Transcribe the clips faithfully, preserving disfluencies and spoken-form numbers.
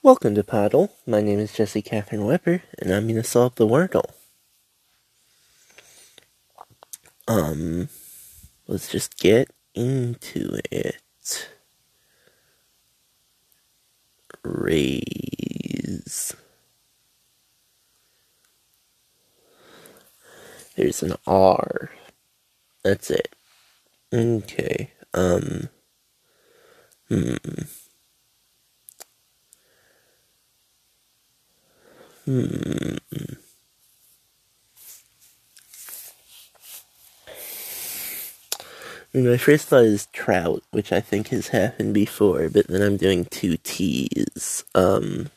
Welcome to Paddle. My name is Jesse Catherine Weber, and I'm going to solve the Wordle. Um, let's just get into it. Raise. There's an R. That's it. Okay. Um. Hmm. Hmm. My first thought is trout, which I think has happened before, but then I'm doing two T's. Um,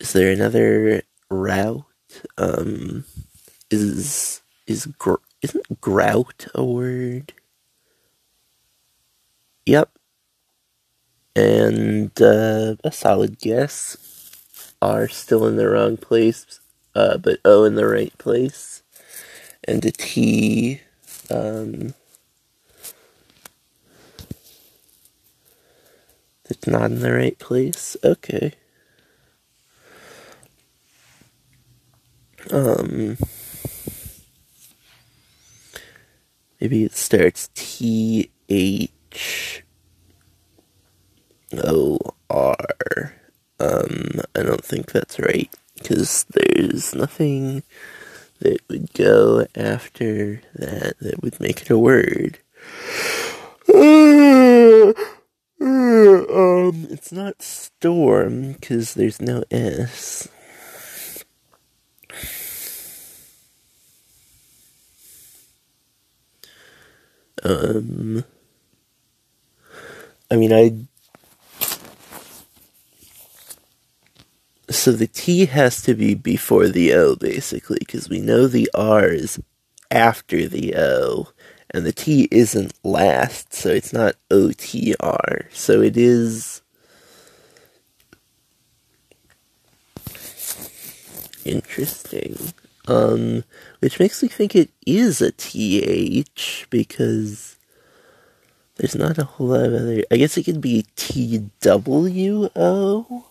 is there another route? Um, is, is, gr- isn't grout a word? Yep. And, uh, a solid guess. R still in the wrong place, uh, but O in the right place, and a T, um, that's not in the right place. Okay. Um, maybe it starts T H O R. Um, I don't think that's right, because there's nothing that would go after that that would make it a word. Um, it's not storm, because there's no S. Um, I mean, I... So the T has to be before the O, basically, because we know the R is after the O, and the T isn't last, so it's not O T R. So it is interesting, um, which makes me think it is a T H, because there's not a whole lot of other... I guess it could be T W O?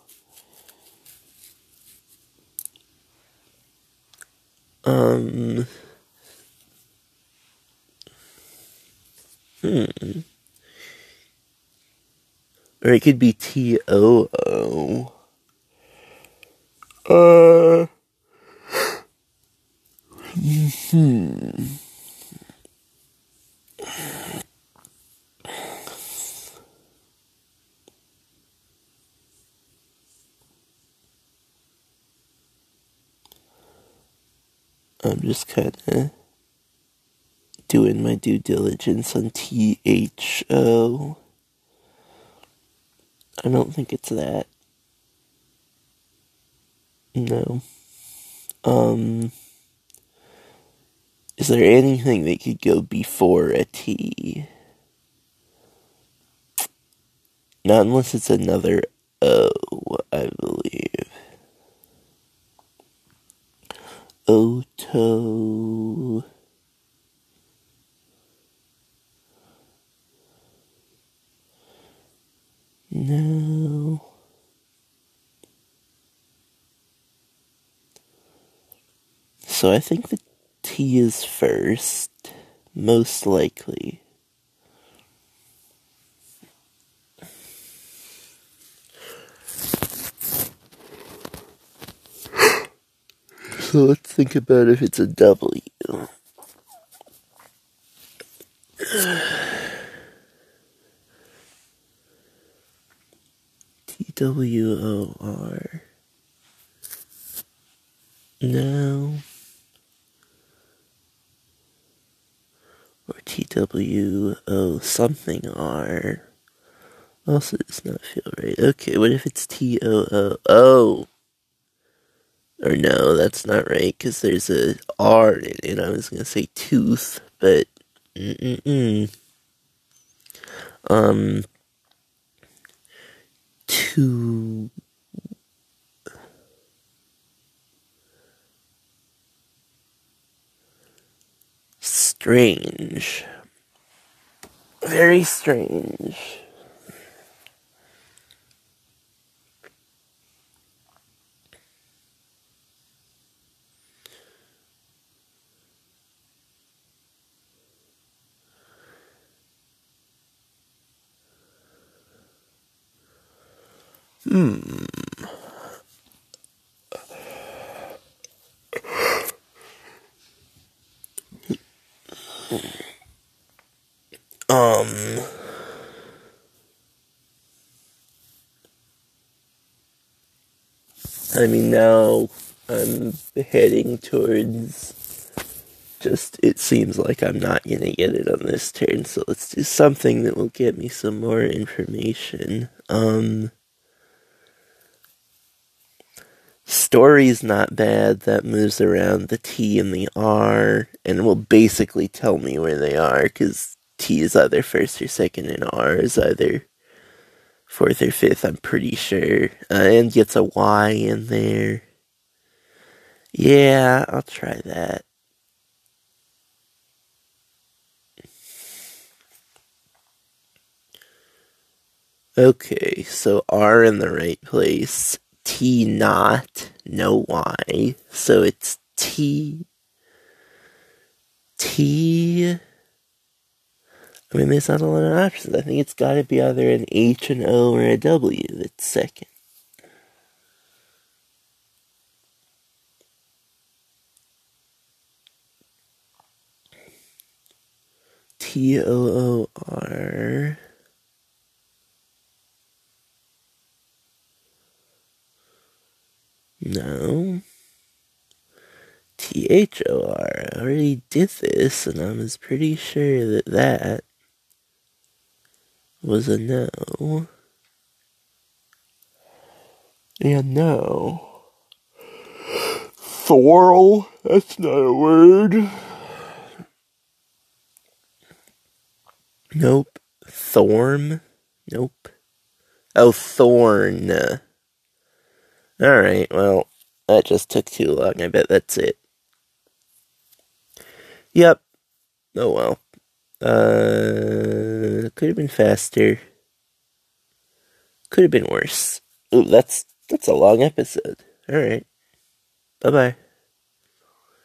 Um, hmm, or it could be T O O, uh, hmm, I'm just kind of doing my due diligence on T H O. I don't think it's that. No. Um, is there anything that could go before a T? Not unless it's another O, I believe. Oto. No. So I think the T is first, most likely. So let's think about if it's a W. T W O R. No. Or T W O something R. Also does not feel right. Okay, what if it's T O O O? Or no, that's not right, because there's a R in it. I was going to say tooth, but... Mm-mm-mm. Um... Two... Strange. Very strange. Hmm. Um. I mean, now I'm heading towards just, it seems like I'm not going to get it on this turn, so let's do something that will get me some more information. Um, story's not bad, that moves around the T and the R, and will basically tell me where they are, because T is either first or second, and R is either fourth or fifth, I'm pretty sure. Uh, and gets a Y in there. Yeah, I'll try that. Okay, so R in the right place. T not, no Y. So it's T. T. I mean, there's not a lot of options. I think it's got to be either an H, an O, or a W that's second. T O O R. No. T H O R. I already did this, and I was pretty sure that that was a no. Yeah, no. Thorl? That's not a word. Nope. Thorm? Nope. Oh, thorn. Alright, well, that just took too long. I bet that's it. Yep. Oh, well. Uh, could have been faster. Could have been worse. Ooh, that's, that's a long episode. Alright. Bye-bye.